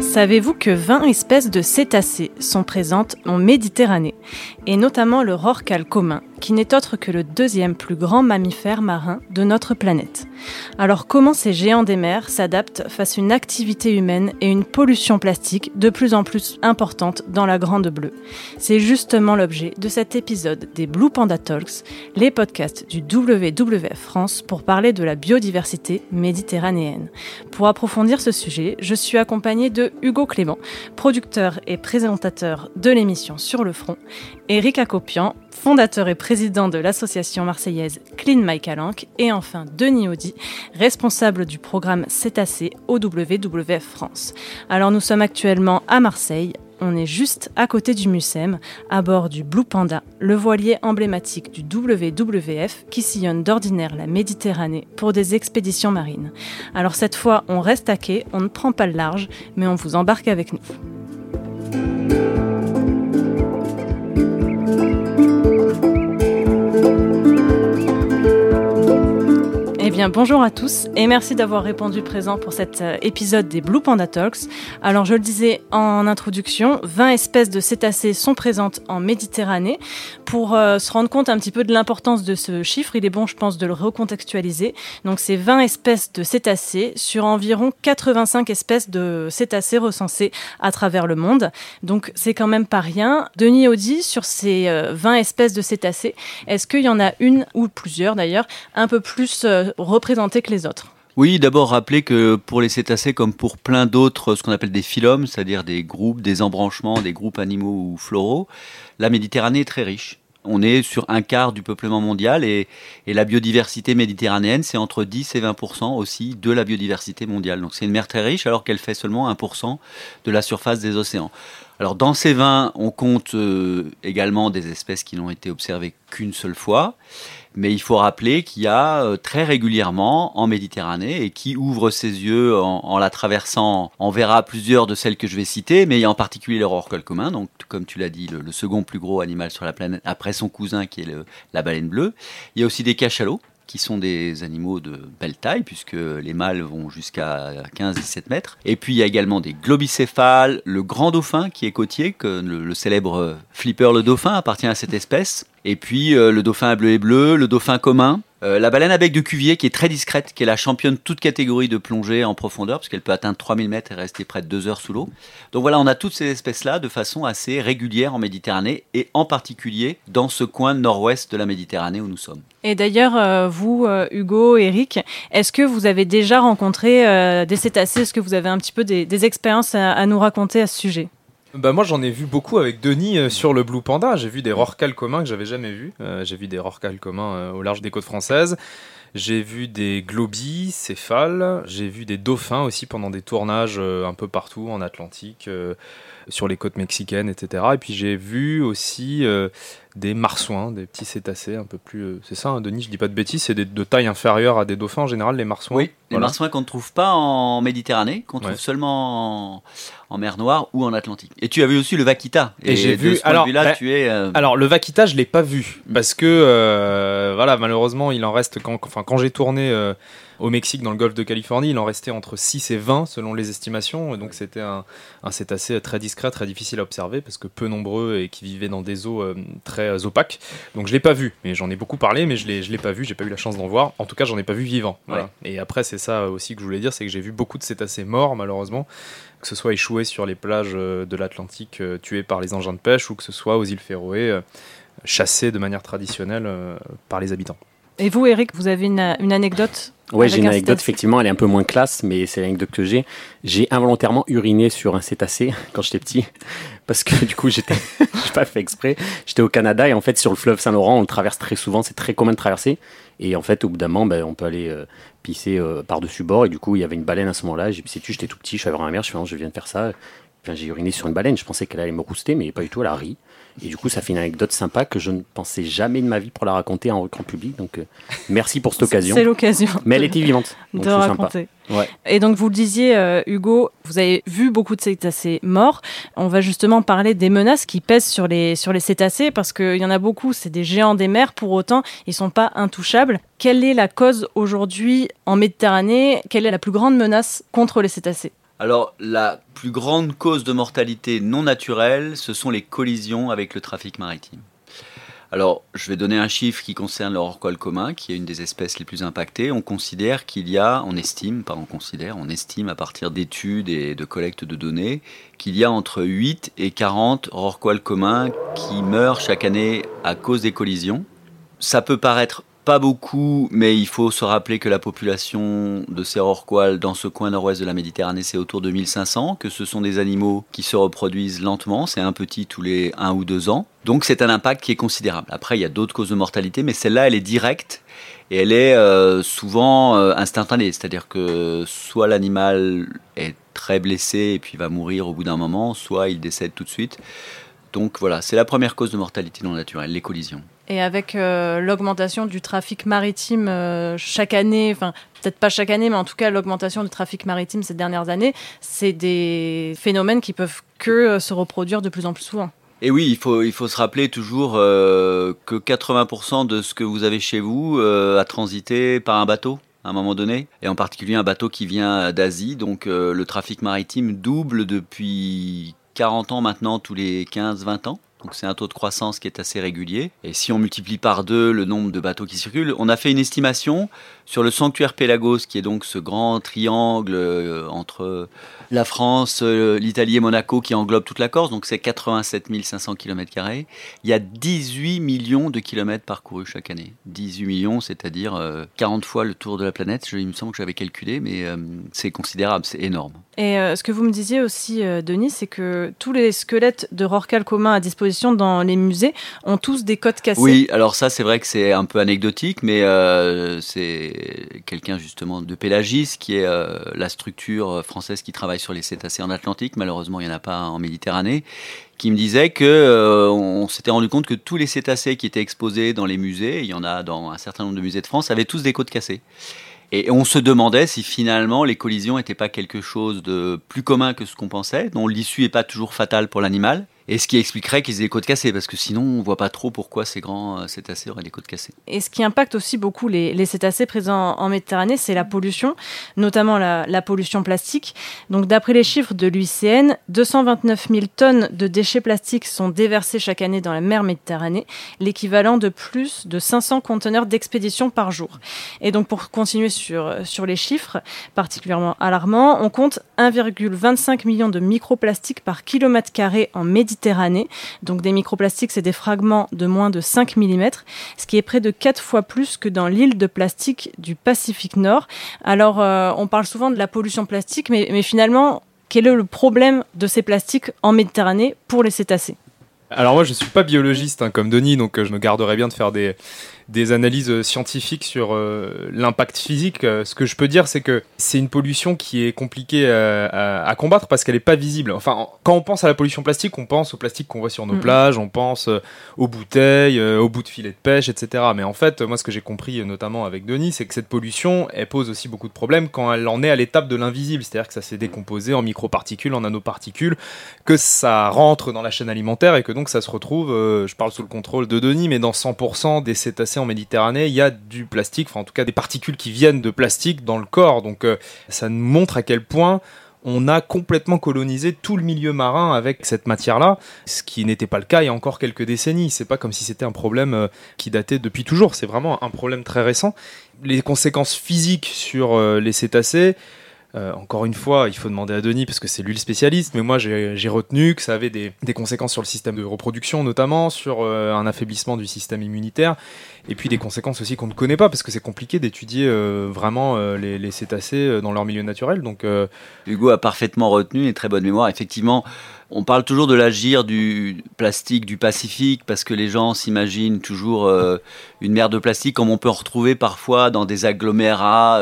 Savez-vous que 20 espèces de cétacés sont présentes en Méditerranée, et notamment le rorqual commun, qui n'est autre que le deuxième plus grand mammifère marin de notre planète. Alors comment ces géants des mers s'adaptent face à une activité humaine et une pollution plastique de plus en plus importante dans la Grande Bleue? C'est justement l'objet de cet épisode des Blue Panda Talks, les podcasts du WWF France pour parler de la biodiversité méditerranéenne. Pour approfondir ce sujet, je suis accompagnée de Hugo Clément, producteur et présentateur de l'émission Sur le front, Éric Acopian, fondateur et président de l'association marseillaise Clean my calanques, et enfin Denis Ody, responsable du programme Cétacé au WWF France. Alors nous sommes actuellement à Marseille, on est juste à côté du Mucem, à bord du Blue Panda, le voilier emblématique du WWF qui sillonne d'ordinaire la Méditerranée pour des expéditions marines. Alors cette fois, on reste à quai, on ne prend pas le large, mais on vous embarque avec nous. Bien, bonjour à tous et merci d'avoir répondu présent pour cet épisode des Blue Panda Talks. Alors je le disais en introduction, 20 espèces de cétacés sont présentes en Méditerranée. Pour se rendre compte un petit peu de l'importance de ce chiffre, il est bon je pense de le recontextualiser. Donc c'est 20 espèces de cétacés sur environ 85 espèces de cétacés recensées à travers le monde. Donc c'est quand même pas rien. Denis Ody, sur ces 20 espèces de cétacés, est-ce qu'il y en a une ou plusieurs d'ailleurs, un peu plus représenter que les autres? Oui, d'abord rappeler que pour les cétacés, comme pour plein d'autres, ce qu'on appelle des phylums, c'est-à-dire des groupes, des embranchements, des groupes animaux ou floraux, la Méditerranée est très riche. On est sur un quart du peuplement mondial et la biodiversité méditerranéenne, c'est entre 10 et 20% aussi de la biodiversité mondiale. Donc c'est une mer très riche alors qu'elle fait seulement 1% de la surface des océans. Alors dans ces 20, on compte également des espèces qui n'ont été observées qu'une seule fois. Mais il faut rappeler qu'il y a très régulièrement en Méditerranée, et qui ouvre ses yeux en la traversant, on verra plusieurs de celles que je vais citer, mais il y a en particulier le rorqual commun, donc comme tu l'as dit, le second plus gros animal sur la planète, après son cousin qui est la baleine bleue. Il y a aussi des cachalots, qui sont des animaux de belle taille, puisque les mâles vont jusqu'à 15-17 mètres. Et puis, il y a également des globicéphales, le grand dauphin qui est côtier, que le célèbre flipper le dauphin appartient à cette espèce. Et puis, le dauphin à bleu et bleu, le dauphin commun, la baleine à bec de Cuvier qui est très discrète, qui est la championne de toute catégorie de plongée en profondeur, parce qu'elle peut atteindre 3000 mètres et rester près de 2 heures sous l'eau. Donc voilà, on a toutes ces espèces-là de façon assez régulière en Méditerranée, et en particulier dans ce coin nord-ouest de la Méditerranée où nous sommes. Et d'ailleurs, vous, Hugo, Eric, est-ce que vous avez déjà rencontré des cétacés? Est-ce que vous avez un petit peu des expériences à nous raconter à ce sujet? Bah moi j'en ai vu beaucoup avec Denis sur le Blue Panda. J'ai vu des rorquals communs que j'avais jamais vus. J'ai vu des rorquals communs au large des côtes françaises. J'ai vu des globicéphales. J'ai vu des dauphins aussi pendant des tournages un peu partout en Atlantique, sur les côtes mexicaines, etc. Et puis j'ai vu aussi des marsouins, des petits cétacés un peu plus... c'est ça, hein, Denis, je dis pas de bêtises, c'est de taille inférieure à des dauphins en général, les marsouins. Oui, voilà. Les marsouins qu'on ne trouve pas en Méditerranée, qu'on trouve seulement en mer Noire ou en Atlantique. Et tu as vu aussi le vaquita. Et j'ai vu... Alors, le vaquita, je ne l'ai pas vu, parce que voilà, malheureusement, il en reste... Quand j'ai tourné au Mexique, dans le golfe de Californie, il en restait entre 6 et 20, selon les estimations. Et donc, c'était un cétacé très discret, très difficile à observer, parce que peu nombreux et qui vivaient dans des eaux très opaques. Donc, je ne l'ai pas vu. Mais j'en ai beaucoup parlé, mais je l'ai pas vu. Je n'ai pas eu la chance d'en voir. En tout cas, je n'en ai pas vu vivant. Voilà. Ouais. Et après, c'est ça aussi que je voulais dire, c'est que j'ai vu beaucoup de cétacés morts, malheureusement, que ce soit échoués sur les plages de l'Atlantique, tués par les engins de pêche, ou que ce soit aux îles Féroé, chassés de manière traditionnelle par les habitants. Et vous, Eric, vous avez une anecdote? Oui, j'ai une anecdote, effectivement, elle est un peu moins classe, mais c'est l'anecdote que j'ai. J'ai involontairement uriné sur un cétacé quand j'étais petit, parce que du coup, j'ai pas fait exprès. J'étais au Canada et en fait, sur le fleuve Saint-Laurent, on le traverse très souvent, c'est très commun de traverser. Et en fait, au bout d'un moment, on peut aller pisser par-dessus bord. Et du coup, il y avait une baleine à ce moment-là. J'ai pissé dessus, j'étais tout petit, je suis allé voir ma mère, je viens de faire ça. Enfin, j'ai uriné sur une baleine, je pensais qu'elle allait me rouster, mais pas du tout, elle a ri. Et du coup, ça fait une anecdote sympa que je ne pensais jamais de ma vie pour la raconter en grand public. Donc, merci pour cette occasion. C'est l'occasion. Mais elle était vivante. Donc, de c'est raconter. Sympa. Ouais. Et donc, vous le disiez, Hugo, vous avez vu beaucoup de cétacés morts. On va justement parler des menaces qui pèsent sur les cétacés, parce qu'il y en a beaucoup, c'est des géants des mers. Pour autant, ils ne sont pas intouchables. Quelle est la cause aujourd'hui en Méditerranée ? Quelle est la plus grande menace contre les cétacés ? Alors, la plus grande cause de mortalité non naturelle, ce sont les collisions avec le trafic maritime. Alors, je vais donner un chiffre qui concerne le rorqual commun, qui est une des espèces les plus impactées. On considère qu'il y a, on estime à partir d'études et de collectes de données, qu'il y a entre 8 et 40 rorquals communs qui meurent chaque année à cause des collisions. Ça peut paraître pas beaucoup, mais il faut se rappeler que la population de ces rorquals dans ce coin nord-ouest de la Méditerranée, c'est autour de 1500, que ce sont des animaux qui se reproduisent lentement, c'est un petit tous les 1 ou 2 ans. Donc c'est un impact qui est considérable. Après, il y a d'autres causes de mortalité, mais celle-là, elle est directe et elle est souvent instantanée. C'est-à-dire que soit l'animal est très blessé et puis va mourir au bout d'un moment, soit il décède tout de suite. Donc voilà, c'est la première cause de mortalité non naturelle, les collisions. Et avec l'augmentation du trafic maritime chaque année, enfin peut-être pas chaque année, mais en tout cas l'augmentation du trafic maritime ces dernières années, c'est des phénomènes qui peuvent que se reproduire de plus en plus souvent. Et oui, il faut se rappeler toujours que 80% de ce que vous avez chez vous a transité par un bateau à un moment donné, et en particulier un bateau qui vient d'Asie, donc le trafic maritime double depuis 40 ans maintenant, tous les 15-20 ans. Donc c'est un taux de croissance qui est assez régulier. Et si on multiplie par 2 le nombre de bateaux qui circulent, on a fait une estimation sur le sanctuaire Pélagos, qui est donc ce grand triangle entre la France, l'Italie et Monaco, qui englobe toute la Corse. Donc c'est 87 500 km². Il y a 18 millions de kilomètres parcourus chaque année. 18 millions, c'est-à-dire 40 fois le tour de la planète. Il me semble que j'avais calculé, mais c'est considérable, c'est énorme. Et ce que vous me disiez aussi, Denis, c'est que tous les squelettes de rorqual commun à disposition dans les musées ont tous des côtes cassées. Oui, alors ça c'est vrai que c'est un peu anecdotique, mais c'est quelqu'un justement de Pélagis, qui est la structure française qui travaille sur les cétacés en Atlantique, malheureusement il n'y en a pas en Méditerranée, qui me disait qu'on s'était rendu compte que tous les cétacés qui étaient exposés dans les musées, il y en a dans un certain nombre de musées de France, avaient tous des côtes cassées. Et on se demandait si finalement les collisions n'étaient pas quelque chose de plus commun que ce qu'on pensait, dont l'issue n'est pas toujours fatale pour l'animal. Et ce qui expliquerait qu'ils aient des côtes cassées, parce que sinon on ne voit pas trop pourquoi ces grands cétacés auraient des côtes cassées. Et ce qui impacte aussi beaucoup les cétacés présents en Méditerranée, c'est la pollution, notamment la pollution plastique. Donc d'après les chiffres de l'UICN, 229 000 tonnes de déchets plastiques sont déversées chaque année dans la mer Méditerranée, l'équivalent de plus de 500 conteneurs d'expédition par jour. Et donc pour continuer sur les chiffres particulièrement alarmants, on compte 1,25 million de microplastiques par kilomètre carré en Méditerranée. Donc des microplastiques, c'est des fragments de moins de 5 mm, ce qui est près de 4 fois plus que dans l'île de plastique du Pacifique Nord. Alors, on parle souvent de la pollution plastique, mais finalement, quel est le problème de ces plastiques en Méditerranée pour les cétacés ? Alors moi, je ne suis pas biologiste comme Denis, donc je me garderais bien de faire des analyses scientifiques sur l'impact physique. Ce que je peux dire, c'est que c'est une pollution qui est compliquée à combattre parce qu'elle n'est pas visible. Enfin, quand on pense à la pollution plastique, on pense au plastique qu'on voit sur nos plages, on pense aux bouteilles, aux bouts de filets de pêche, etc. Mais en fait, moi, ce que j'ai compris, notamment avec Denis, c'est que cette pollution, elle pose aussi beaucoup de problèmes quand elle en est à l'étape de l'invisible. C'est-à-dire que ça s'est décomposé en microparticules, en nanoparticules, que ça rentre dans la chaîne alimentaire et que donc ça se retrouve, je parle sous le contrôle de Denis, mais dans 100% des cétacés en Méditerranée, il y a du plastique, enfin en tout cas des particules qui viennent de plastique dans le corps. Donc ça nous montre à quel point on a complètement colonisé tout le milieu marin avec cette matière-là, ce qui n'était pas le cas il y a encore quelques décennies. C'est pas comme si c'était un problème qui datait depuis toujours, c'est vraiment un problème très récent. Les conséquences physiques sur les cétacés, encore une fois, il faut demander à Denis parce que c'est lui le spécialiste, mais moi j'ai retenu que ça avait des conséquences sur le système de reproduction notamment, sur un affaiblissement du système immunitaire, et puis des conséquences aussi qu'on ne connaît pas parce que c'est compliqué d'étudier vraiment les cétacés dans leur milieu naturel. Donc Hugo a parfaitement retenu, une très bonne mémoire. Effectivement, On parle toujours de l'agir du plastique du Pacifique parce que les gens s'imaginent toujours une mer de plastique comme on peut en retrouver parfois dans des agglomérats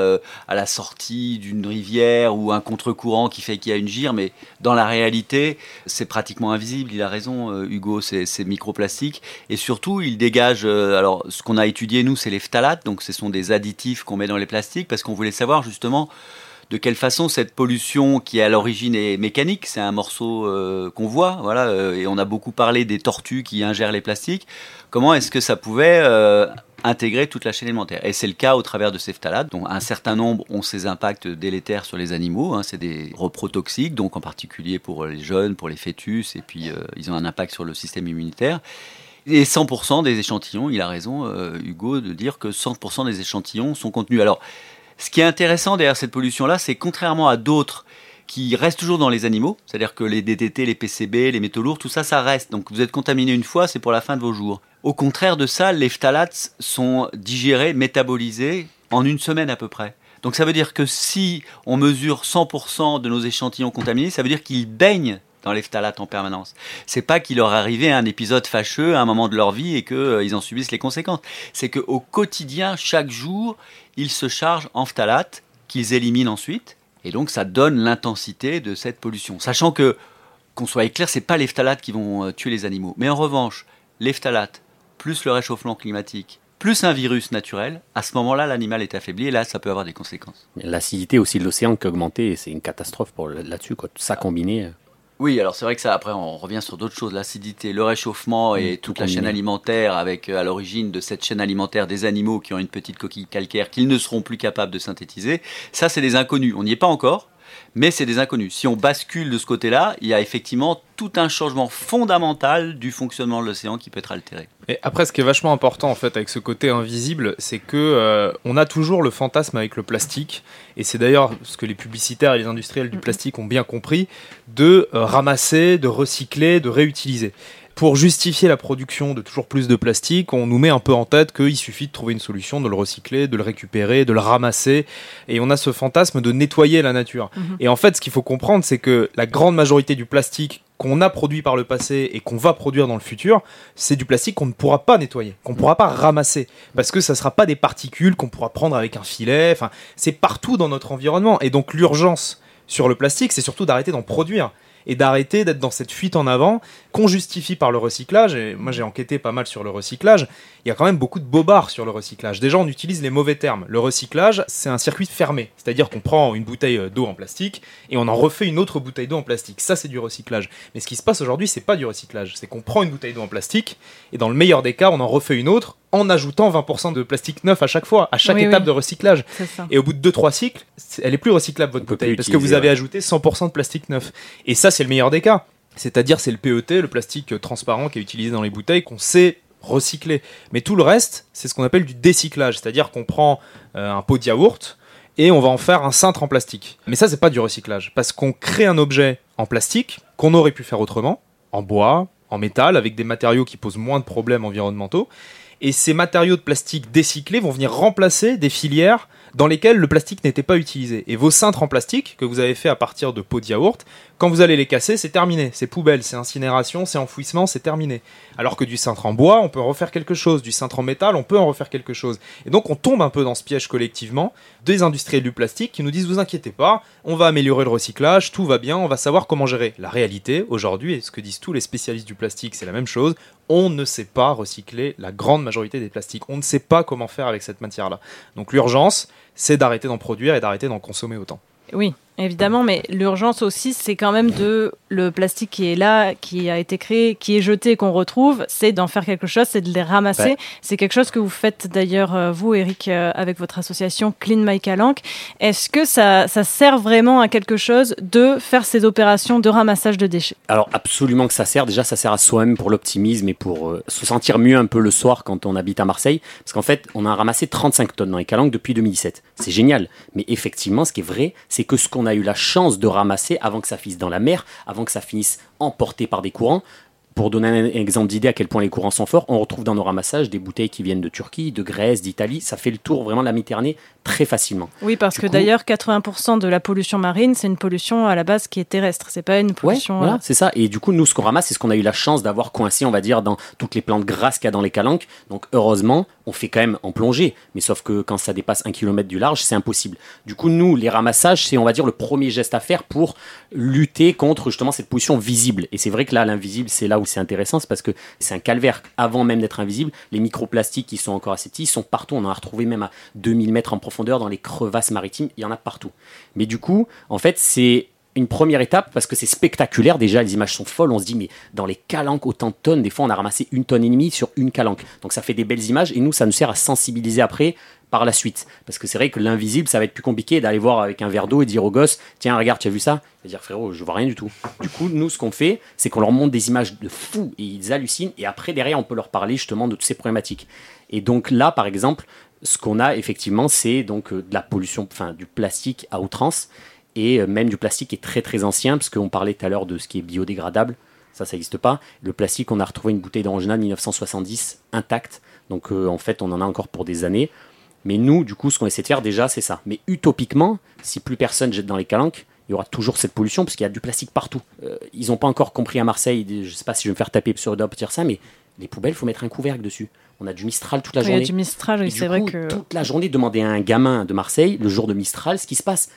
à la sortie d'une rivière ou un contre-courant qui fait qu'il y a une gire. Mais dans la réalité, c'est pratiquement invisible. Il a raison, Hugo, ces microplastiques. Et surtout, ils dégagent... alors, ce qu'on a étudié, nous, c'est les phtalates. Donc, ce sont des additifs qu'on met dans les plastiques parce qu'on voulait savoir justement... de quelle façon cette pollution qui à l'origine est mécanique, c'est un morceau qu'on voit, voilà, et on a beaucoup parlé des tortues qui ingèrent les plastiques, comment est-ce que ça pouvait intégrer toute la chaîne alimentaire ? Et c'est le cas au travers de ces phtalates, dont un certain nombre ont ces impacts délétères sur les animaux, hein, c'est des repros toxiques, donc en particulier pour les jeunes, pour les fœtus, et puis ils ont un impact sur le système immunitaire. Et 100% des échantillons, il a raison Hugo de dire que 100% des échantillons sont contenus. Alors, ce qui est intéressant derrière cette pollution-là, c'est contrairement à d'autres qui restent toujours dans les animaux, c'est-à-dire que les DDT, les PCB, les métaux lourds, tout ça, ça reste. Donc vous êtes contaminé une fois, c'est pour la fin de vos jours. Au contraire de ça, les phtalates sont digérés, métabolisés en une semaine à peu près. Donc ça veut dire que si on mesure 100% de nos échantillons contaminés, ça veut dire qu'ils baignent dans les phtalates en permanence. C'est pas qu'il leur arrivait un épisode fâcheux à un moment de leur vie et qu'ils en subissent les conséquences. C'est qu'au quotidien, chaque jour, ils se chargent en phtalates qu'ils éliminent ensuite. Et donc, ça donne l'intensité de cette pollution. Sachant que, qu'on soit clair, c'est pas les phtalates qui vont tuer les animaux. Mais en revanche, les phtalates, plus le réchauffement climatique, plus un virus naturel, à ce moment-là, l'animal est affaibli et là, ça peut avoir des conséquences. L'acidité aussi de l'océan qui a augmenté, c'est une catastrophe pour là-dessus, quoi. Tout ça combiné... Oui, alors c'est vrai que ça, après, on revient sur d'autres choses, l'acidité, le réchauffement et toute la chaîne alimentaire avec, à l'origine de cette chaîne alimentaire, des animaux qui ont une petite coquille calcaire qu'ils ne seront plus capables de synthétiser. Ça, c'est des inconnus. On n'y est pas encore, mais c'est des inconnus. Si on bascule de ce côté-là, il y a effectivement tout un changement fondamental du fonctionnement de l'océan qui peut être altéré. Et après, ce qui est vachement important, en fait, avec ce côté invisible, c'est que on a toujours le fantasme avec le plastique. Et c'est d'ailleurs ce que les publicitaires et les industriels du plastique ont bien compris, de ramasser, de recycler, de réutiliser. Pour justifier la production de toujours plus de plastique, on nous met un peu en tête qu'il suffit de trouver une solution, de le recycler, de le récupérer, de le ramasser. Et on a ce fantasme de nettoyer la nature. Mmh. Et en fait, ce qu'il faut comprendre, c'est que la grande majorité du plastique qu'on a produit par le passé et qu'on va produire dans le futur, c'est du plastique qu'on ne pourra pas nettoyer, qu'on ne pourra pas ramasser. Parce que ça ne sera pas des particules qu'on pourra prendre avec un filet. Enfin, c'est partout dans notre environnement. Et donc l'urgence sur le plastique, c'est surtout d'arrêter d'en produire. Et d'arrêter d'être dans cette fuite en avant qu'on justifie par le recyclage. Et moi, j'ai enquêté pas mal sur le recyclage. Il y a quand même beaucoup de bobards sur le recyclage. Déjà, on utilise les mauvais termes. Le recyclage, c'est un circuit fermé. C'est-à-dire qu'on prend une bouteille d'eau en plastique et on en refait une autre bouteille d'eau en plastique. Ça, c'est du recyclage. Mais ce qui se passe aujourd'hui, c'est pas du recyclage. C'est qu'on prend une bouteille d'eau en plastique et dans le meilleur des cas, on en refait une autre en ajoutant 20% de plastique neuf à chaque fois, à chaque étape de recyclage. Et au bout de 2-3 cycles, elle est plus recyclable, votre bouteille, parce que vous avez ajouté 100% de plastique neuf. Et ça, c'est le meilleur des cas. C'est-à-dire, c'est le PET, le plastique transparent qui est utilisé dans les bouteilles, qu'on sait recycler. Mais tout le reste, c'est ce qu'on appelle du décyclage. C'est-à-dire qu'on prend un pot de yaourt et on va en faire un cintre en plastique. Mais ça, c'est pas du recyclage, parce qu'on crée un objet en plastique qu'on aurait pu faire autrement, en bois, en métal, avec des matériaux qui posent moins de problèmes environnementaux. Et ces matériaux de plastique décyclés vont venir remplacer des filières dans lesquelles le plastique n'était pas utilisé. Et vos cintres en plastique que vous avez fait à partir de pots de yaourt, quand vous allez les casser, c'est terminé. C'est poubelle, c'est incinération, c'est enfouissement, c'est terminé. Alors que du cintre en bois, on peut en refaire quelque chose. Du cintre en métal, on peut en refaire quelque chose. Et donc on tombe un peu dans ce piège collectivement des industriels du plastique qui nous disent « Vous inquiétez pas, on va améliorer le recyclage, tout va bien, on va savoir comment gérer. » La réalité, aujourd'hui, et ce que disent tous les spécialistes du plastique, c'est la même chose. On ne sait pas recycler la grande majorité des plastiques. On ne sait pas comment faire avec cette matière-là. Donc l'urgence, c'est d'arrêter d'en produire et d'arrêter d'en consommer autant. Oui, évidemment, mais l'urgence aussi, c'est quand même de le plastique qui est là, qui a été créé, qui est jeté, qu'on retrouve, c'est d'en faire quelque chose, c'est de les ramasser. Ouais. C'est quelque chose que vous faites d'ailleurs, vous, Éric, avec votre association Clean my calanques. Est-ce que ça sert vraiment à quelque chose de faire ces opérations de ramassage de déchets ? Alors absolument que ça sert. Déjà, ça sert à soi-même pour l'optimisme et pour se sentir mieux un peu le soir quand on habite à Marseille. Parce qu'en fait, on a ramassé 35 tonnes dans les calanques depuis 2017. C'est génial. Mais effectivement, ce qui est vrai, c'est que ce qu'on a eu la chance de ramasser avant que ça finisse dans la mer, avant que ça finisse emporté par des courants, Pour donner un exemple d'idée à quel point les courants sont forts, on retrouve dans nos ramassages des bouteilles qui viennent de Turquie, de Grèce, d'Italie. Ça fait le tour vraiment de la Méditerranée très facilement. Oui, parce que d'ailleurs, 80% de la pollution marine, c'est une pollution à la base qui est terrestre. C'est pas une pollution... Ouais, voilà, c'est ça. Et du coup, nous, ce qu'on ramasse, c'est ce qu'on a eu la chance d'avoir coincé, on va dire, dans toutes les plantes grasses qu'il y a dans les calanques. Donc, heureusement, on fait quand même en plongée. Mais sauf que quand ça dépasse 1 km du large, c'est impossible. Du coup, nous, les ramassages, c'est, on va dire, le premier geste à faire pour lutter contre justement cette pollution visible. Et c'est vrai que là, l'invisible, c'est là où c'est intéressant, c'est parce que c'est un calvaire. Avant même d'être invisible, les microplastiques qui sont encore assez petits sont partout. On en a retrouvé même à 2000 mètres en profondeur dans les crevasses maritimes. Il y en a partout. Mais du coup, en fait, c'est une première étape parce que c'est spectaculaire. Déjà, les images sont folles. On se dit, mais dans les calanques, autant de tonnes. Des fois, on a ramassé 1,5 tonnes sur une calanque. Donc, ça fait des belles images et nous, ça nous sert à sensibiliser après par la suite. Parce que c'est vrai que l'invisible, ça va être plus compliqué d'aller voir avec un verre d'eau et dire aux gosses, tiens, regarde, tu as vu ça? Il va dire, frérot, je vois rien du tout. Du coup, nous, ce qu'on fait, c'est qu'on leur montre des images de fous et ils hallucinent. Et après, derrière, on peut leur parler justement de toutes ces problématiques. Et donc là, par exemple, ce qu'on a effectivement, c'est donc de la pollution, enfin du plastique à outrance et même du plastique qui est très très ancien, parce qu'on parlait tout à l'heure de ce qui est biodégradable. Ça n'existe pas. Le plastique, on a retrouvé une bouteille d'Orangina de 1970 intacte. Donc en fait, on en a encore pour des années. Mais nous, du coup, ce qu'on essaie de faire déjà, c'est ça. Mais utopiquement, si plus personne jette dans les calanques, il y aura toujours cette pollution parce qu'il y a du plastique partout. Ils n'ont pas encore compris à Marseille, je ne sais pas si je vais me faire taper sur le doigt pour dire ça, mais les poubelles, il faut mettre un couvercle dessus. On a du Mistral toute la journée. Il y a du Mistral, et c'est vrai que... toute la journée, demander à un gamin de Marseille, le jour de Mistral, ce qui se passe,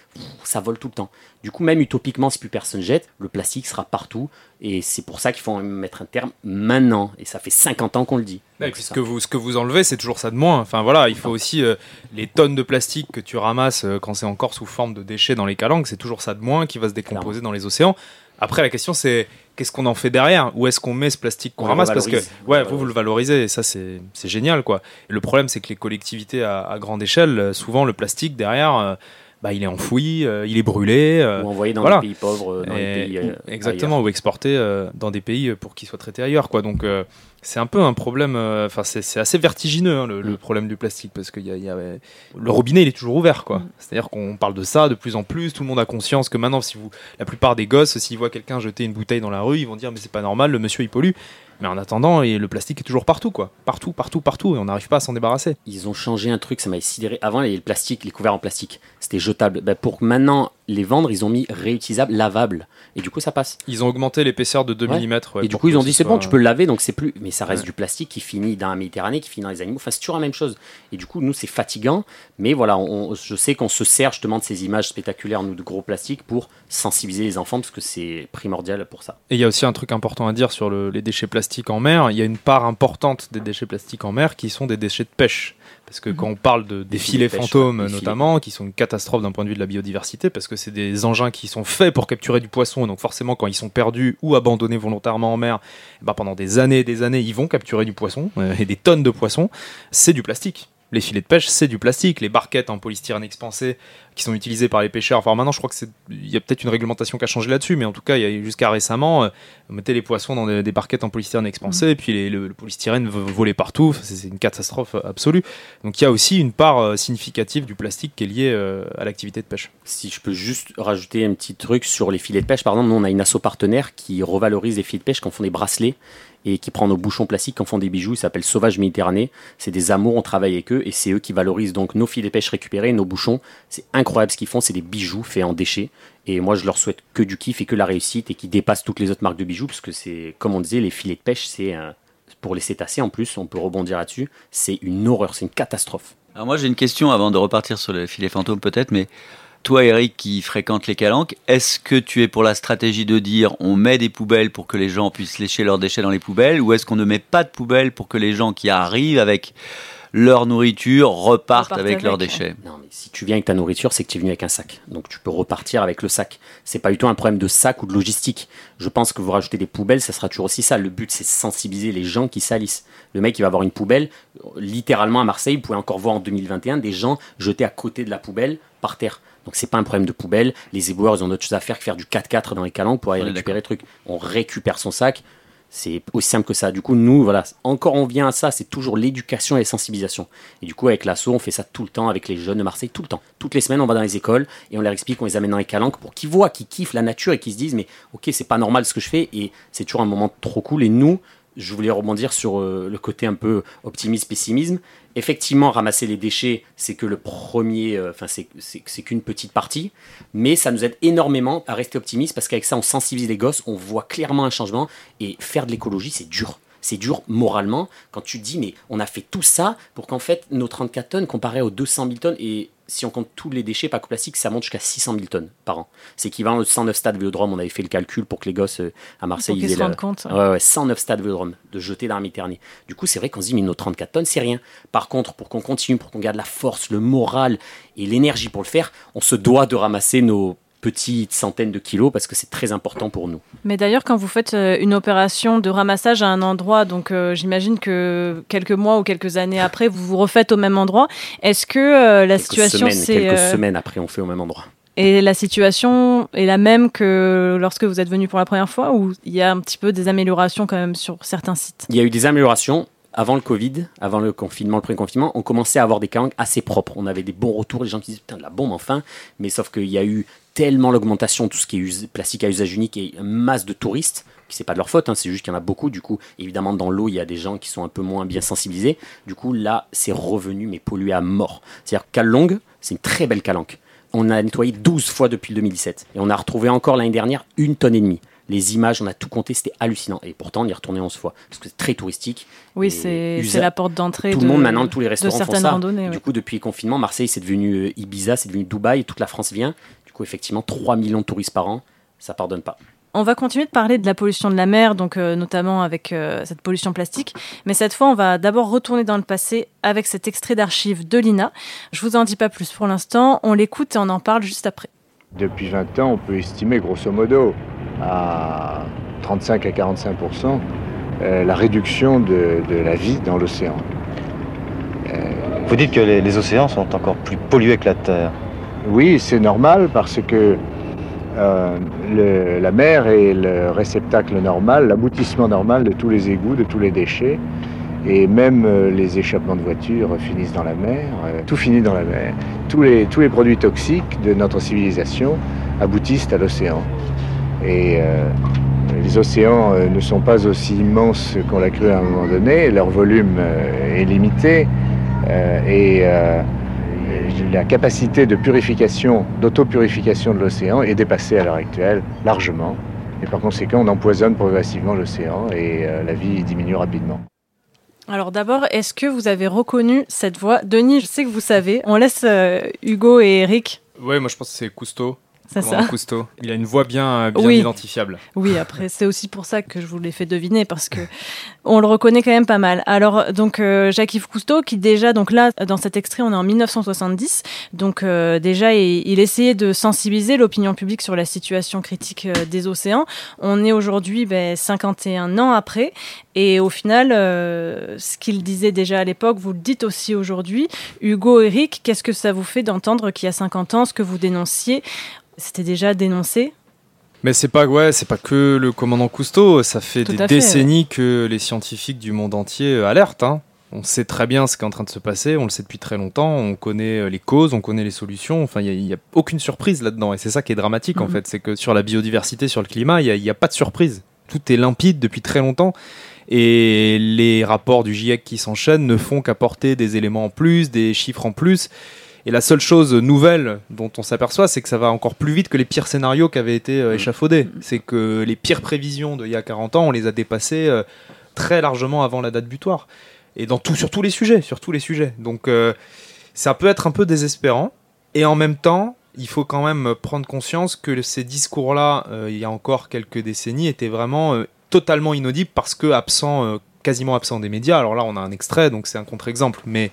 ça vole tout le temps. Du coup, même utopiquement, si plus personne jette, le plastique sera partout. Et c'est pour ça qu'il faut mettre un terme maintenant. Et ça fait 50 ans qu'on le dit. Ce que vous enlevez, c'est toujours ça de moins. Enfin, voilà, il faut aussi les tonnes de plastique que tu ramasses quand c'est encore sous forme de déchets dans les calanques. C'est toujours ça de moins qui va se décomposer dans les océans. Après, la question, c'est qu'est-ce qu'on en fait derrière ? Où est-ce qu'on met ce plastique qu'on ramasse ? Parce que vous le valorisez et ça, c'est génial, quoi. Et le problème, c'est que les collectivités à grande échelle, souvent, le plastique derrière... il est enfoui, il est brûlé. Ou envoyé dans des pays pauvres, exactement, ailleurs. Ou exporté dans des pays pour qu'il soit traité ailleurs, quoi. Donc, c'est un peu un problème... c'est assez vertigineux, hein, le problème du plastique, parce que le robinet, il est toujours ouvert, quoi. C'est-à-dire qu'on parle de ça de plus en plus. Tout le monde a conscience que maintenant, la plupart des gosses, s'ils voient quelqu'un jeter une bouteille dans la rue, ils vont dire « Mais c'est pas normal, le monsieur, il pollue ». Mais en attendant, le plastique est toujours partout, quoi. Partout, partout, partout, et on n'arrive pas à s'en débarrasser. Ils ont changé un truc, ça m'a sidéré. Avant, il y avait le plastique, les couverts en plastique, c'était jetable. Pour maintenant les vendre, ils ont mis réutilisable, lavable. Et du coup, ça passe. Ils ont augmenté l'épaisseur de 2 mm. Et du coup, ils ont dit, c'est bon, tu peux le laver, donc c'est plus... Mais ça reste du plastique qui finit dans la Méditerranée, qui finit dans les animaux. Enfin, c'est toujours la même chose. Et du coup, nous, c'est fatigant. Mais voilà, je sais qu'on se sert justement de ces images spectaculaires, nous, de gros plastiques, pour sensibiliser les enfants, parce que c'est primordial pour ça. Et il y a aussi un truc important à dire sur les déchets plastiques en mer. Il y a une part importante des déchets plastiques en mer qui sont des déchets de pêche, parce que quand on parle des filets fantômes notamment, qui sont une catastrophe d'un point de vue de la biodiversité, parce que c'est des engins qui sont faits pour capturer du poisson, donc forcément quand ils sont perdus ou abandonnés volontairement en mer, pendant des années ils vont capturer du poisson, et des tonnes de poissons. C'est du plastique. Les filets de pêche, c'est du plastique. Les barquettes en polystyrène expansé qui sont utilisées par les pêcheurs. Enfin, maintenant, je crois qu'il y a peut-être une réglementation qui a changé là-dessus, mais en tout cas, il y a jusqu'à récemment, on mettait les poissons dans des barquettes en polystyrène expansé, et puis le polystyrène volait partout. C'est une catastrophe absolue. Donc, il y a aussi une part significative du plastique qui est liée à l'activité de pêche. Si je peux juste rajouter un petit truc sur les filets de pêche, par exemple, nous, on a une asso partenaire qui revalorise les filets de pêche, qui en font des bracelets, et qui prend nos bouchons plastiques, qui en font des bijoux. Ils s'appellent Sauvage Méditerranée. C'est des amours, on travaille avec eux, et c'est eux qui valorisent donc nos filets de pêche récupérés, nos bouchons. C'est incroyable ce qu'ils font, c'est des bijoux faits en déchets. Et moi, je leur souhaite que du kiff et que la réussite, et qu'ils dépassent toutes les autres marques de bijoux, parce que c'est, comme on disait, les filets de pêche, c'est pour les cétacés en plus, on peut rebondir là-dessus, c'est une horreur, c'est une catastrophe. Alors moi, j'ai une question avant de repartir sur les filets fantômes peut-être, mais... Toi, Éric, qui fréquente les calanques, est-ce que tu es pour la stratégie de dire on met des poubelles pour que les gens puissent lécher leurs déchets dans les poubelles, ou est-ce qu'on ne met pas de poubelles pour que les gens qui arrivent avec leur nourriture repartent avec leurs déchets ? Non, mais si tu viens avec ta nourriture, c'est que tu es venu avec un sac. Donc tu peux repartir avec le sac. C'est pas du tout un problème de sac ou de logistique. Je pense que vous rajoutez des poubelles, ça sera toujours aussi ça. Le but, c'est sensibiliser les gens qui salissent. Le mec, il va avoir une poubelle. Littéralement, à Marseille, vous pouvez encore voir en 2021 des gens jetés à côté de la poubelle par terre. Donc, c'est pas un problème de poubelle. Les éboueurs, ils ont d'autres choses à faire que faire du 4x4 dans les calanques pour aller récupérer les trucs. On récupère son sac. C'est aussi simple que ça. Du coup, nous, voilà, encore on vient à ça, c'est toujours l'éducation et la sensibilisation. Et du coup, avec l'asso, on fait ça tout le temps, avec les jeunes de Marseille, tout le temps. Toutes les semaines, on va dans les écoles et on leur explique, on les amène dans les calanques pour qu'ils voient, qu'ils kiffent la nature et qu'ils se disent, mais ok, c'est pas normal ce que je fais, et c'est toujours un moment trop cool. Et nous, je voulais rebondir sur le côté un peu optimisme-pessimisme. Effectivement, ramasser les déchets, c'est que le premier, c'est qu'une petite partie, mais ça nous aide énormément à rester optimiste parce qu'avec ça, on sensibilise les gosses, on voit clairement un changement, et faire de l'écologie, c'est dur. C'est dur moralement quand tu te dis, mais on a fait tout ça pour qu'en fait, nos 34 tonnes comparées aux 200 000 tonnes, et si on compte tous les déchets plastiques, ça monte jusqu'à 600 000 tonnes par an. C'est équivalent de 109 stades Vélodrome. On avait fait le calcul pour que les gosses à Marseille... Pour qu'ils se rendent compte. 109 stades Vélodrome de jeter dans la Méditerranée. Du coup, c'est vrai qu'on se dit, mais nos 34 tonnes, c'est rien. Par contre, pour qu'on continue, pour qu'on garde la force, le moral et l'énergie pour le faire, on se doit de ramasser nos petites centaines de kilos parce que c'est très important pour nous. Mais d'ailleurs, quand vous faites une opération de ramassage à un endroit, donc j'imagine que quelques mois ou quelques années après, vous vous refaites au même endroit. Est-ce que la situation... Quelques semaines après, on fait au même endroit. Et la situation est la même que lorsque vous êtes venu pour la première fois, ou il y a un petit peu des améliorations quand même sur certains sites? Il y a eu des améliorations. Avant le Covid, avant le confinement, le pré-confinement, on commençait à avoir des calanques assez propres. On avait des bons retours, les gens qui disaient « putain, de la bombe enfin !» Mais sauf qu'il y a eu tellement l'augmentation de tout ce qui est plastique à usage unique et une masse de touristes, qui c'est pas de leur faute, hein, c'est juste qu'il y en a beaucoup. Du coup, évidemment, dans l'eau, il y a des gens qui sont un peu moins bien sensibilisés. Du coup, là, c'est revenu, mais pollué à mort. C'est-à-dire que Calanques, c'est une très belle calanque. On a nettoyé 12 fois depuis le 2017. Et on a retrouvé encore l'année dernière 1,5 tonne. Les images, on a tout compté, c'était hallucinant. Et pourtant, on y retournait 11 fois. Parce que c'est très touristique. Oui, c'est la porte d'entrée. Tout le monde, maintenant, tous les restaurants font ça. Ouais. Du coup, depuis le confinement, Marseille, c'est devenu Ibiza, c'est devenu Dubaï. Toute la France vient. Du coup, effectivement, 3 millions de touristes par an, ça ne pardonne pas. On va continuer de parler de la pollution de la mer, donc notamment avec cette pollution plastique. Mais cette fois, on va d'abord retourner dans le passé avec cet extrait d'archives de l'INA. Je vous en dis pas plus pour l'instant. On l'écoute et on en parle juste après. Depuis 20 ans, on peut estimer grosso modo à 35 à 45% la réduction de la vie dans l'océan. Vous dites que les océans sont encore plus pollués que la Terre. Oui, c'est normal parce que la mer est le réceptacle normal, l'aboutissement normal de tous les égouts, de tous les déchets. Et même les échappements de voitures finissent dans la mer, tout finit dans la mer. Tous les produits toxiques de notre civilisation aboutissent à l'océan. Et les océans ne sont pas aussi immenses qu'on l'a cru à un moment donné, leur volume est limité et la capacité de purification, d'autopurification de l'océan est dépassée à l'heure actuelle largement. Et par conséquent, on empoisonne progressivement l'océan et la vie diminue rapidement. Alors d'abord, est-ce que vous avez reconnu cette voix? Denis, je sais que vous savez. On laisse Hugo et Eric. Oui, moi je pense que c'est Cousteau. C'est ça. Cousteau. Il a une voix bien oui. Identifiable. Oui, après, c'est aussi pour ça que je vous l'ai fait deviner, parce qu'on le reconnaît quand même pas mal. Alors, donc, Jacques-Yves Cousteau, qui déjà, donc là, dans cet extrait, on est en 1970. Donc, déjà, il essayait de sensibiliser l'opinion publique sur la situation critique des océans. On est aujourd'hui 51 ans après. Et au final, ce qu'il disait déjà à l'époque, vous le dites aussi aujourd'hui. Hugo, Eric, qu'est-ce que ça vous fait d'entendre qu'il y a 50 ans, ce que vous dénonciez, c'était déjà dénoncé? Mais c'est pas que le commandant Cousteau, ça fait décennies que les scientifiques du monde entier alertent. Hein. On sait très bien ce qui est en train de se passer, on le sait depuis très longtemps, on connaît les causes, on connaît les solutions, enfin il n'y a aucune surprise là-dedans. Et c'est ça qui est dramatique en fait, c'est que sur la biodiversité, sur le climat, il n'y a pas de surprise. Tout est limpide depuis très longtemps. Et les rapports du GIEC qui s'enchaînent ne font qu'apporter des éléments en plus, des chiffres en plus. Et la seule chose nouvelle dont on s'aperçoit, c'est que ça va encore plus vite que les pires scénarios qui avaient été échafaudés. C'est que les pires prévisions d'il y a 40 ans, on les a dépassées très largement avant la date butoir. Et sur tous les sujets. Donc ça peut être un peu désespérant. Et en même temps, il faut quand même prendre conscience que ces discours-là, il y a encore quelques décennies, étaient vraiment totalement inaudibles parce que quasiment absent des médias. Alors là, on a un extrait, donc c'est un contre-exemple. Mais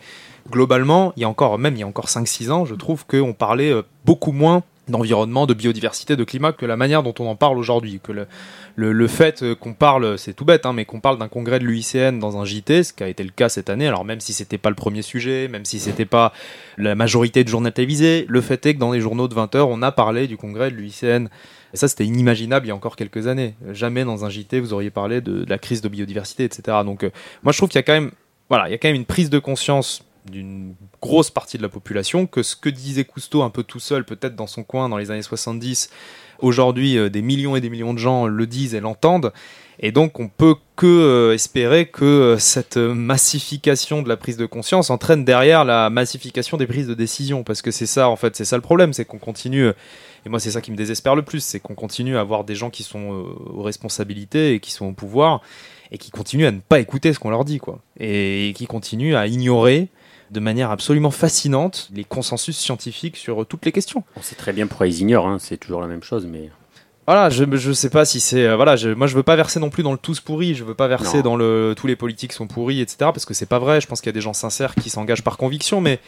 globalement, il y a encore 5-6 ans, je trouve qu'on parlait beaucoup moins d'environnement, de biodiversité, de climat que la manière dont on en parle aujourd'hui. Que le fait qu'on parle, c'est tout bête, hein, mais qu'on parle d'un congrès de l'UICN dans un JT, ce qui a été le cas cette année, alors même si c'était pas le premier sujet, même si c'était pas la majorité du journal télévisé, le fait est que dans les journaux de 20h, on a parlé du congrès de l'UICN Et ça, c'était inimaginable il y a encore quelques années. Jamais dans un JT, vous auriez parlé de la crise de biodiversité, etc. Donc, moi, je trouve qu'il y a quand même, voilà, il y a quand même une prise de conscience d'une grosse partie de la population que ce que disait Cousteau un peu tout seul, peut-être dans son coin dans les années 70, aujourd'hui, des millions et des millions de gens le disent et l'entendent. Et donc, on peut que espérer que cette massification de la prise de conscience entraîne derrière la massification des prises de décision. Parce que c'est ça, en fait, c'est ça le problème, c'est qu'on continue... Et moi, c'est ça qui me désespère le plus, c'est qu'on continue à avoir des gens qui sont aux responsabilités et qui sont au pouvoir et qui continuent à ne pas écouter ce qu'on leur dit, quoi. Et qui continuent à ignorer de manière absolument fascinante les consensus scientifiques sur toutes les questions. On sait très bien pourquoi ils ignorent, hein, c'est toujours la même chose, mais... Voilà, je sais pas si c'est... voilà, moi, je veux pas verser non plus dans le tous pourri, je veux pas verser dans le tous les politiques sont pourris, etc. Parce que c'est pas vrai, je pense qu'il y a des gens sincères qui s'engagent par conviction, mais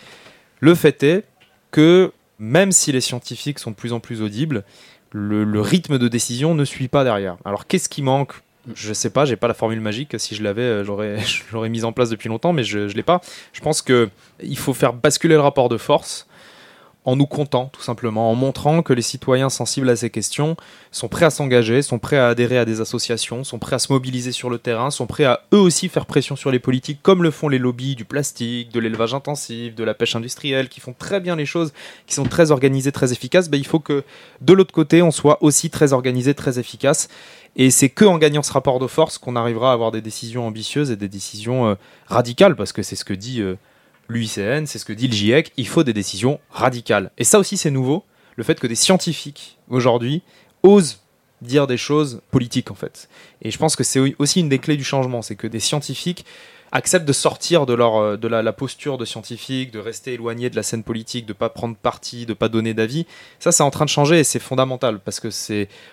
le fait est que même si les scientifiques sont de plus en plus audibles, le rythme de décision ne suit pas derrière. Alors qu'est-ce qui manque ? Je sais pas, j'ai pas la formule magique. Si je l'avais, je l'aurais mise en place depuis longtemps, mais je l'ai pas. Je pense qu'il faut faire basculer le rapport de force en nous comptant, tout simplement, en montrant que les citoyens sensibles à ces questions sont prêts à s'engager, sont prêts à adhérer à des associations, sont prêts à se mobiliser sur le terrain, sont prêts à eux aussi faire pression sur les politiques, comme le font les lobbies du plastique, de l'élevage intensif, de la pêche industrielle, qui font très bien les choses, qui sont très organisées, très efficaces. Ben, il faut que, de l'autre côté, on soit aussi très organisé, très efficace. Et c'est qu'en gagnant ce rapport de force qu'on arrivera à avoir des décisions ambitieuses et des décisions radicales, parce que c'est ce que dit l'UICN, c'est ce que dit le GIEC, il faut des décisions radicales. Et ça aussi, c'est nouveau, le fait que des scientifiques, aujourd'hui, osent dire des choses politiques, en fait. Et je pense que c'est aussi une des clés du changement, c'est que des scientifiques acceptent de sortir de la posture de scientifique, de rester éloigné de la scène politique, de ne pas prendre parti, de ne pas donner d'avis. Ça, c'est en train de changer et c'est fondamental, parce que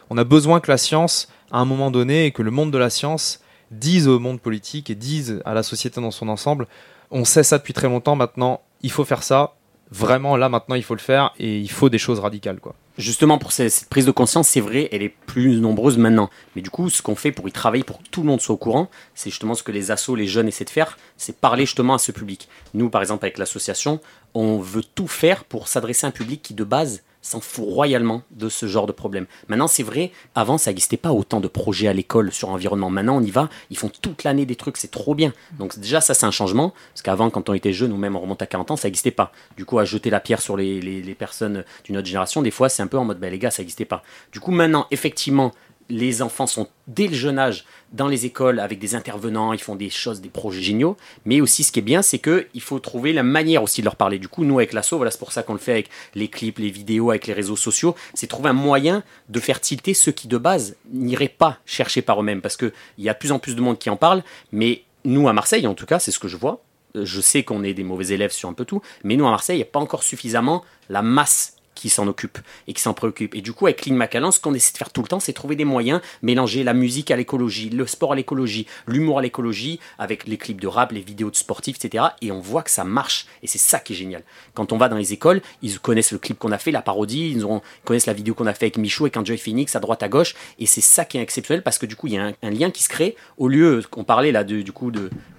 on a besoin que la science... à un moment donné, et que le monde de la science dise au monde politique et dise à la société dans son ensemble, on sait ça depuis très longtemps, maintenant il faut faire ça, vraiment là maintenant il faut le faire, et il faut des choses radicales, quoi. Justement, pour cette prise de conscience, c'est vrai, elle est plus nombreuse maintenant, mais du coup, ce qu'on fait pour y travailler, pour que tout le monde soit au courant, c'est justement ce que les assos, les jeunes essaient de faire, c'est parler justement à ce public. Nous, par exemple, avec l'association, on veut tout faire pour s'adresser à un public qui, de base, s'en fout royalement de ce genre de problème. Maintenant, c'est vrai, avant, ça n'existait pas autant de projets à l'école sur environnement. Maintenant, on y va, ils font toute l'année des trucs, c'est trop bien. Donc déjà, ça, c'est un changement, parce qu'avant, quand on était jeune, ou même on remonte à 40 ans, ça n'existait pas. Du coup, à jeter la pierre sur les personnes d'une autre génération, des fois, c'est un peu en mode, ben les gars, ça n'existait pas. Du coup, maintenant, effectivement, les enfants sont dès le jeune âge dans les écoles avec des intervenants, ils font des choses, des projets géniaux, mais aussi ce qui est bien, c'est qu'il faut trouver la manière aussi de leur parler. Du coup, nous avec l'asso, voilà, c'est pour ça qu'on le fait avec les clips, les vidéos, avec les réseaux sociaux, c'est trouver un moyen de faire tilter ceux qui de base n'iraient pas chercher par eux-mêmes, parce qu'il y a de plus en plus de monde qui en parle, mais nous à Marseille, en tout cas, c'est ce que je vois, je sais qu'on est des mauvais élèves sur un peu tout, mais nous à Marseille, il n'y a pas encore suffisamment la masse qui s'en occupent et qui s'en préoccupent. Et du coup, avec Clean my calanques, ce qu'on essaie de faire tout le temps, c'est trouver des moyens, mélanger la musique à l'écologie, le sport à l'écologie, l'humour à l'écologie, avec les clips de rap, les vidéos de sportifs, etc. Et on voit que ça marche. Et c'est ça qui est génial. Quand on va dans les écoles, ils connaissent le clip qu'on a fait, la parodie, ils connaissent la vidéo qu'on a fait avec Michou et Joy Phoenix à droite à gauche. Et c'est ça qui est exceptionnel, parce que du coup, il y a un lien qui se crée. Au lieu qu'on parlait là de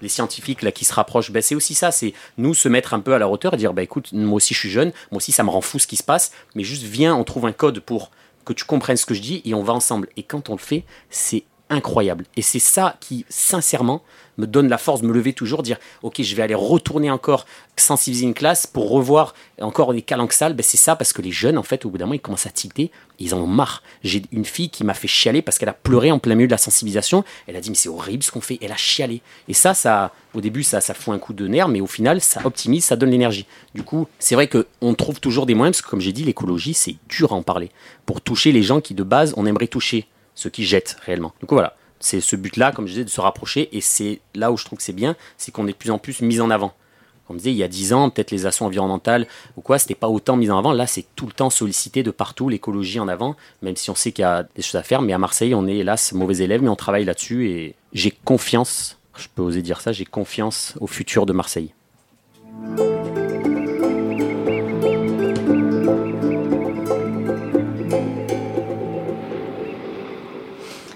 les scientifiques là qui se rapprochent, ben c'est aussi ça, c'est nous se mettre un peu à leur hauteur et dire ben écoute, moi aussi je suis jeune, moi aussi ça me rend fou ce qui se passe. Mais juste viens, on trouve un code pour que tu comprennes ce que je dis et on va ensemble. Et quand on le fait, c'est incroyable. Et c'est ça qui, sincèrement, me donne la force de me lever toujours, dire « Ok, je vais aller retourner encore sensibiliser une classe pour revoir encore les calanques sales. » Ben, c'est ça, parce que les jeunes, en fait, au bout d'un moment, ils commencent à tilter, ils en ont marre. J'ai une fille qui m'a fait chialer parce qu'elle a pleuré en plein milieu de la sensibilisation. Elle a dit « Mais c'est horrible ce qu'on fait. » Elle a chialé. Et ça, au début, ça fout un coup de nerf, mais au final, ça optimise, ça donne l'énergie. Du coup, c'est vrai qu'on trouve toujours des moyens, parce que comme j'ai dit, l'écologie, c'est dur à en parler. Pour toucher les gens qui, de base, on aimerait toucher. Ceux qui jettent réellement. Du coup, voilà, c'est ce but-là, comme je disais, de se rapprocher, et c'est là où je trouve que c'est bien, c'est qu'on est de plus en plus mis en avant. Comme je disais, il y a 10 ans, peut-être les actions environnementales ou quoi, c'était pas autant mis en avant. Là, c'est tout le temps sollicité de partout, l'écologie en avant, même si on sait qu'il y a des choses à faire. Mais à Marseille, on est hélas mauvais élève, mais on travaille là-dessus, et j'ai confiance, je peux oser dire ça, j'ai confiance au futur de Marseille.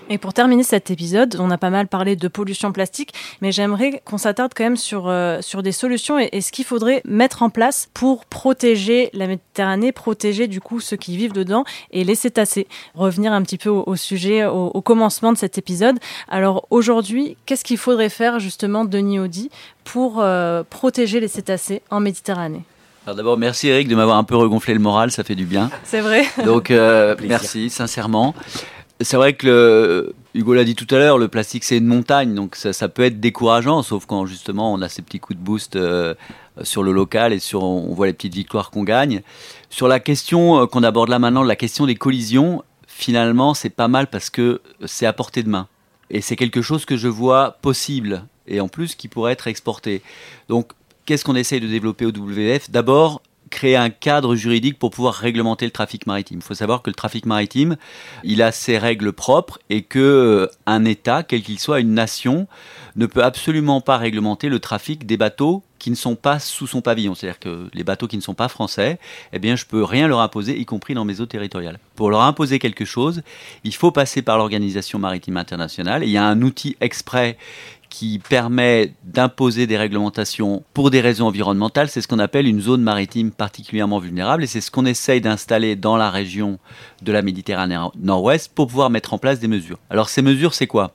Et pour terminer cet épisode, on a pas mal parlé de pollution plastique, mais j'aimerais qu'on s'attarde quand même sur des solutions et ce qu'il faudrait mettre en place pour protéger la Méditerranée, protéger du coup ceux qui vivent dedans et les cétacés. Revenir un petit peu au sujet, au commencement de cet épisode. Alors aujourd'hui, qu'est-ce qu'il faudrait faire justement, Denis Ody, pour protéger les cétacés en Méditerranée ? Alors d'abord, merci Éric de m'avoir un peu regonflé le moral, ça fait du bien. C'est vrai. Donc merci, sincèrement. C'est vrai que Hugo l'a dit tout à l'heure, le plastique c'est une montagne, donc ça peut être décourageant, sauf quand justement on a ces petits coups de boost sur le local et on voit les petites victoires qu'on gagne. Sur la question qu'on aborde là maintenant, la question des collisions, finalement c'est pas mal parce que c'est à portée de main. Et c'est quelque chose que je vois possible, et en plus qui pourrait être exporté. Donc qu'est-ce qu'on essaye de développer au WWF ? D'abord, créer un cadre juridique pour pouvoir réglementer le trafic maritime. Il faut savoir que le trafic maritime, il a ses règles propres et qu'un État, quel qu'il soit, une nation, ne peut absolument pas réglementer le trafic des bateaux qui ne sont pas sous son pavillon. C'est-à-dire que les bateaux qui ne sont pas français, eh bien, je peux rien leur imposer, y compris dans mes eaux territoriales. Pour leur imposer quelque chose, il faut passer par l'Organisation Maritime Internationale. Et il y a un outil exprès qui permet d'imposer des réglementations pour des raisons environnementales. C'est ce qu'on appelle une zone maritime particulièrement vulnérable et c'est ce qu'on essaye d'installer dans la région de la Méditerranée nord-ouest pour pouvoir mettre en place des mesures. Alors ces mesures, c'est quoi ?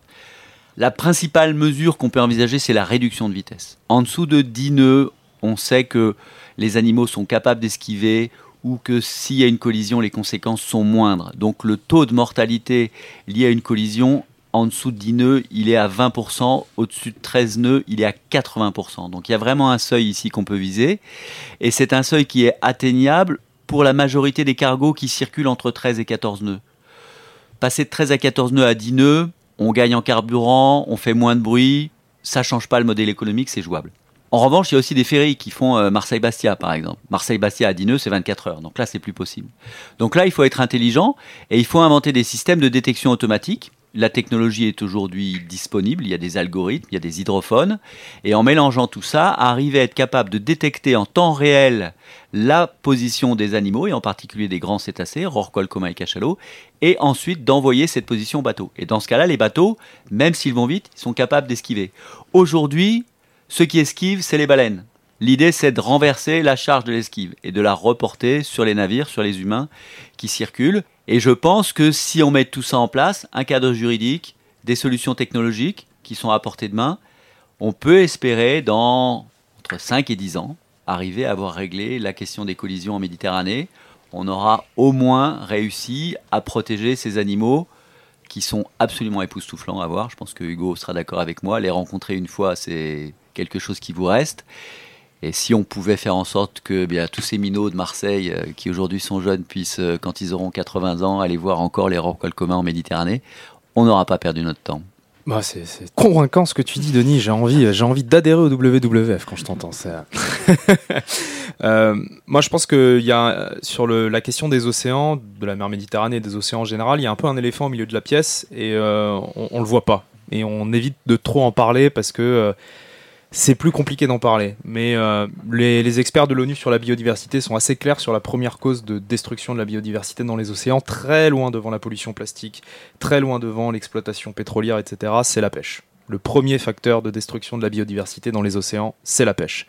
La principale mesure qu'on peut envisager, c'est la réduction de vitesse. En dessous de 10 nœuds, on sait que les animaux sont capables d'esquiver ou que s'il y a une collision, les conséquences sont moindres. Donc le taux de mortalité lié à une collision en dessous de 10 nœuds, il est à 20%. Au-dessus de 13 nœuds, il est à 80%. Donc il y a vraiment un seuil ici qu'on peut viser. Et c'est un seuil qui est atteignable pour la majorité des cargos qui circulent entre 13 et 14 nœuds. Passer de 13 à 14 nœuds à 10 nœuds, on gagne en carburant, on fait moins de bruit. Ça ne change pas le modèle économique, c'est jouable. En revanche, il y a aussi des ferries qui font Marseille-Bastia, par exemple. Marseille-Bastia à 10 nœuds, c'est 24 heures. Donc là, c'est plus possible. Donc là, il faut être intelligent et il faut inventer des systèmes de détection automatique. La technologie est aujourd'hui disponible, il y a des algorithmes, il y a des hydrophones. Et en mélangeant tout ça, arriver à être capable de détecter en temps réel la position des animaux, et en particulier des grands cétacés, rorqual commun et cachalot, et ensuite d'envoyer cette position au bateau. Et dans ce cas-là, les bateaux, même s'ils vont vite, ils sont capables d'esquiver. Aujourd'hui, ceux qui esquivent, c'est les baleines. L'idée, c'est de renverser la charge de l'esquive et de la reporter sur les navires, sur les humains qui circulent. Et je pense que si on met tout ça en place, un cadre juridique, des solutions technologiques qui sont à portée de main, on peut espérer dans entre 5 et 10 ans arriver à avoir réglé la question des collisions en Méditerranée. On aura au moins réussi à protéger ces animaux qui sont absolument époustouflants à voir. Je pense que Hugo sera d'accord avec moi. Les rencontrer une fois, c'est quelque chose qui vous reste. Et si on pouvait faire en sorte que tous ces minots de Marseille qui aujourd'hui sont jeunes puissent, quand ils auront 80 ans, aller voir encore les rorquals communs en Méditerranée, on n'aura pas perdu notre temps. Bah, c'est convaincant ce que tu dis, Denis. J'ai envie d'adhérer au WWF quand je t'entends. Ça. Moi, je pense que sur la question des océans, de la mer Méditerranée et des océans en général, il y a un peu un éléphant au milieu de la pièce et on ne le voit pas. Et on évite de trop en parler parce que... c'est plus compliqué d'en parler, mais les experts de l'ONU sur la biodiversité sont assez clairs sur la première cause de destruction de la biodiversité dans les océans, très loin devant la pollution plastique, très loin devant l'exploitation pétrolière, etc., c'est la pêche. Le premier facteur de destruction de la biodiversité dans les océans, c'est la pêche.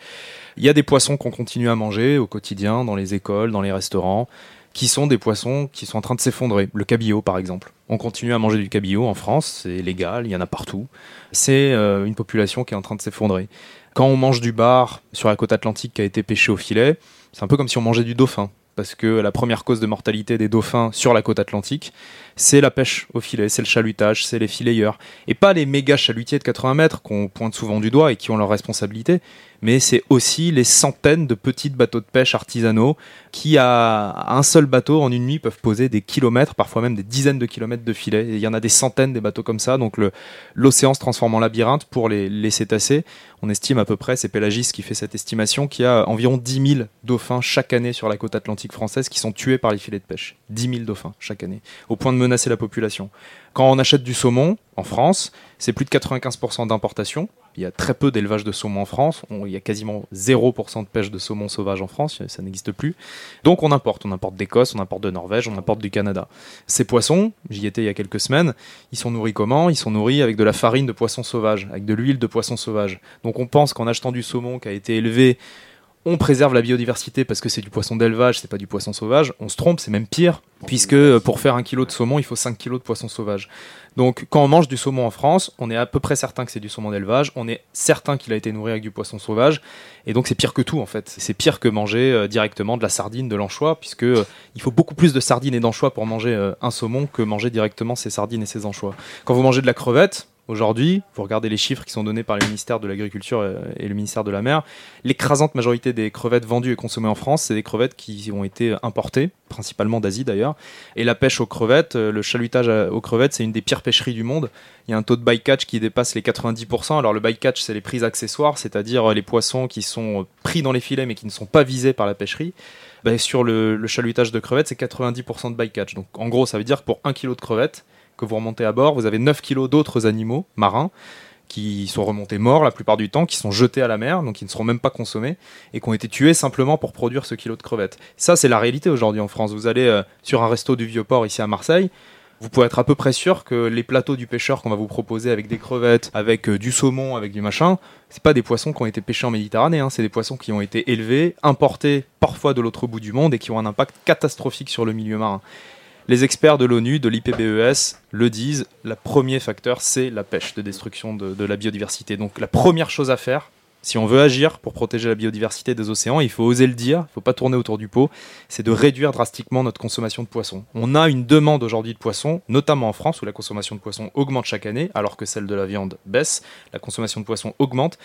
Il y a des poissons qu'on continue à manger au quotidien, dans les écoles, dans les restaurants, qui sont des poissons qui sont en train de s'effondrer. Le cabillaud, par exemple. On continue à manger du cabillaud en France, c'est légal, il y en a partout. C'est une population qui est en train de s'effondrer. Quand on mange du bar sur la côte atlantique qui a été pêché au filet, c'est un peu comme si on mangeait du dauphin. Parce que la première cause de mortalité des dauphins sur la côte atlantique, c'est la pêche au filet, c'est le chalutage, c'est les fileyeurs. Et pas les méga chalutiers de 80 mètres qu'on pointe souvent du doigt et qui ont leur responsabilité, mais c'est aussi les centaines de petits bateaux de pêche artisanaux qui, à un seul bateau, en une nuit, peuvent poser des kilomètres, parfois même des dizaines de kilomètres de filets. Il y en a des centaines des bateaux comme ça, donc l'océan se transforme en labyrinthe pour les cétacés. On estime à peu près, c'est Pélagis qui fait cette estimation, qu'il y a environ 10 000 dauphins chaque année sur la côte atlantique française qui sont tués par les filets de pêche. 10 000 dauphins chaque année, au point de menacer la population. Quand on achète du saumon en France, c'est plus de 95% d'importation. Il y a très peu d'élevage de saumon en France. Il y a quasiment 0% de pêche de saumon sauvage en France. Ça n'existe plus. Donc on importe. On importe d'Écosse, on importe de Norvège, on importe du Canada. Ces poissons, j'y étais il y a quelques semaines, ils sont nourris comment ? Ils sont nourris avec de la farine de poisson sauvage, avec de l'huile de poisson sauvage. Donc on pense qu'en achetant du saumon qui a été élevé, on préserve la biodiversité parce que c'est du poisson d'élevage, c'est pas du poisson sauvage. On se trompe, c'est même pire, puisque pour faire 1 kg de saumon, il faut 5 kg de poisson sauvage. Donc quand on mange du saumon en France, on est à peu près certain que c'est du saumon d'élevage, on est certain qu'il a été nourri avec du poisson sauvage, et donc c'est pire que tout en fait. C'est pire que manger directement de la sardine, de l'anchois, puisque il faut beaucoup plus de sardines et d'anchois pour manger un saumon que manger directement ses sardines et ses anchois. Quand vous mangez de la crevette, aujourd'hui, vous regardez les chiffres qui sont donnés par le ministère de l'Agriculture et le ministère de la Mer, l'écrasante majorité des crevettes vendues et consommées en France, c'est des crevettes qui ont été importées, principalement d'Asie d'ailleurs. Et la pêche aux crevettes, le chalutage aux crevettes, c'est une des pires pêcheries du monde. Il y a un taux de bycatch qui dépasse les 90%. Alors le bycatch, c'est les prises accessoires, c'est-à-dire les poissons qui sont pris dans les filets mais qui ne sont pas visés par la pêcherie. Ben, sur le chalutage de crevettes, c'est 90% de bycatch. Donc en gros, ça veut dire que pour 1 kg de crevettes, que vous remontez à bord, vous avez 9 kilos d'autres animaux marins qui sont remontés morts la plupart du temps, qui sont jetés à la mer, donc qui ne seront même pas consommés, et qui ont été tués simplement pour produire ce kilo de crevettes. Ça, c'est la réalité aujourd'hui en France. Vous allez sur un resto du Vieux-Port ici à Marseille, vous pouvez être à peu près sûr que les plateaux du pêcheur qu'on va vous proposer avec des crevettes, avec du saumon, avec du machin, c'est pas des poissons qui ont été pêchés en Méditerranée, hein, c'est des poissons qui ont été élevés, importés parfois de l'autre bout du monde et qui ont un impact catastrophique sur le milieu marin. Les experts de l'ONU, de l'IPBES le disent, le premier facteur, c'est la pêche de destruction de la biodiversité. Donc la première chose à faire, si on veut agir pour protéger la biodiversité des océans, il faut oser le dire, il ne faut pas tourner autour du pot, c'est de réduire drastiquement notre consommation de poissons. On a une demande aujourd'hui de poissons, notamment en France, où la consommation de poissons augmente chaque année, alors que celle de la viande baisse, la consommation de poissons augmente.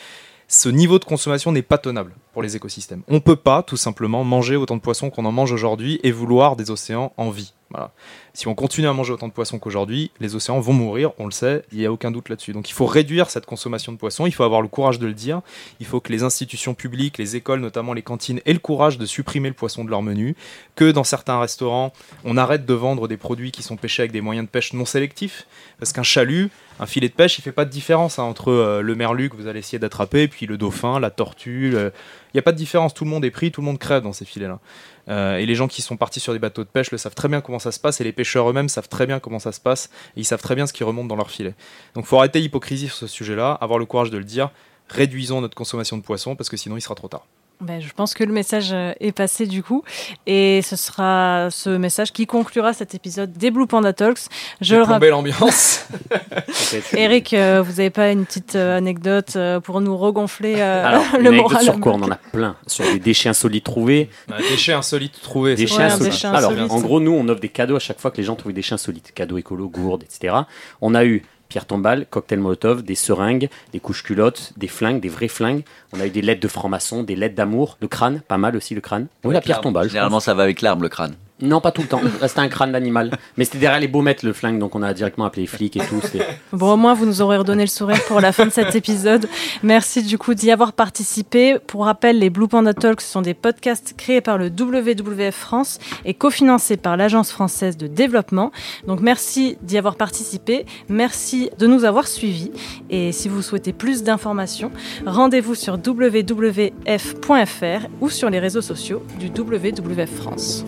Ce niveau de consommation n'est pas tenable pour les écosystèmes. On ne peut pas, tout simplement, manger autant de poissons qu'on en mange aujourd'hui et vouloir des océans en vie. Voilà. Si on continue à manger autant de poissons qu'aujourd'hui, les océans vont mourir, on le sait, il n'y a aucun doute là-dessus. Donc il faut réduire cette consommation de poissons, il faut avoir le courage de le dire, il faut que les institutions publiques, les écoles, notamment les cantines, aient le courage de supprimer le poisson de leur menu, que dans certains restaurants, on arrête de vendre des produits qui sont pêchés avec des moyens de pêche non sélectifs, parce qu'un chalut, un filet de pêche, il ne fait pas de différence entre le merlu que vous allez essayer d'attraper, et puis le dauphin, la tortue... Il n'y a pas de différence, tout le monde est pris, tout le monde crève dans ces filets-là. Et les gens qui sont partis sur des bateaux de pêche le savent très bien comment ça se passe, et les pêcheurs eux-mêmes savent très bien comment ça se passe, et ils savent très bien ce qui remonte dans leurs filets. Donc il faut arrêter l'hypocrisie sur ce sujet-là, avoir le courage de le dire, réduisons notre consommation de poissons, parce que sinon il sera trop tard. Ben, je pense que le message est passé du coup, et ce sera ce message qui conclura cet épisode des Blue Panda Talks. Je plomber l'ambiance. Eric, vous n'avez pas une petite anecdote pour nous regonfler le moral? Sur quoi on en a plein? Sur des déchets insolites trouvés. Déchets insolites trouvés. Déchets insolites. Alors, en gros, nous, on offre des cadeaux à chaque fois que les gens trouvent des déchets insolites. Cadeaux écolo, gourdes, etc. On a eu Pierre Tombal, cocktail Molotov, des seringues, des couches culottes, des flingues, des vrais flingues. On a eu des lettres de franc-maçon, des lettres d'amour, le crâne, pas mal aussi le crâne. Oui, la Pierre Tombal. Généralement, ça va avec l'arme, le crâne. Non, pas tout le temps. Là, c'était un crâne d'animal. Mais c'était derrière les baumettes, le flingue, donc on a directement appelé les flics et tout. C'était... Bon, au moins, vous nous aurez redonné le sourire pour la fin de cet épisode. Merci du coup d'y avoir participé. Pour rappel, les Blue Panda Talks sont des podcasts créés par le WWF France et cofinancés par l'Agence française de développement. Donc, merci d'y avoir participé. Merci de nous avoir suivis. Et si vous souhaitez plus d'informations, rendez-vous sur wwf.fr ou sur les réseaux sociaux du WWF France.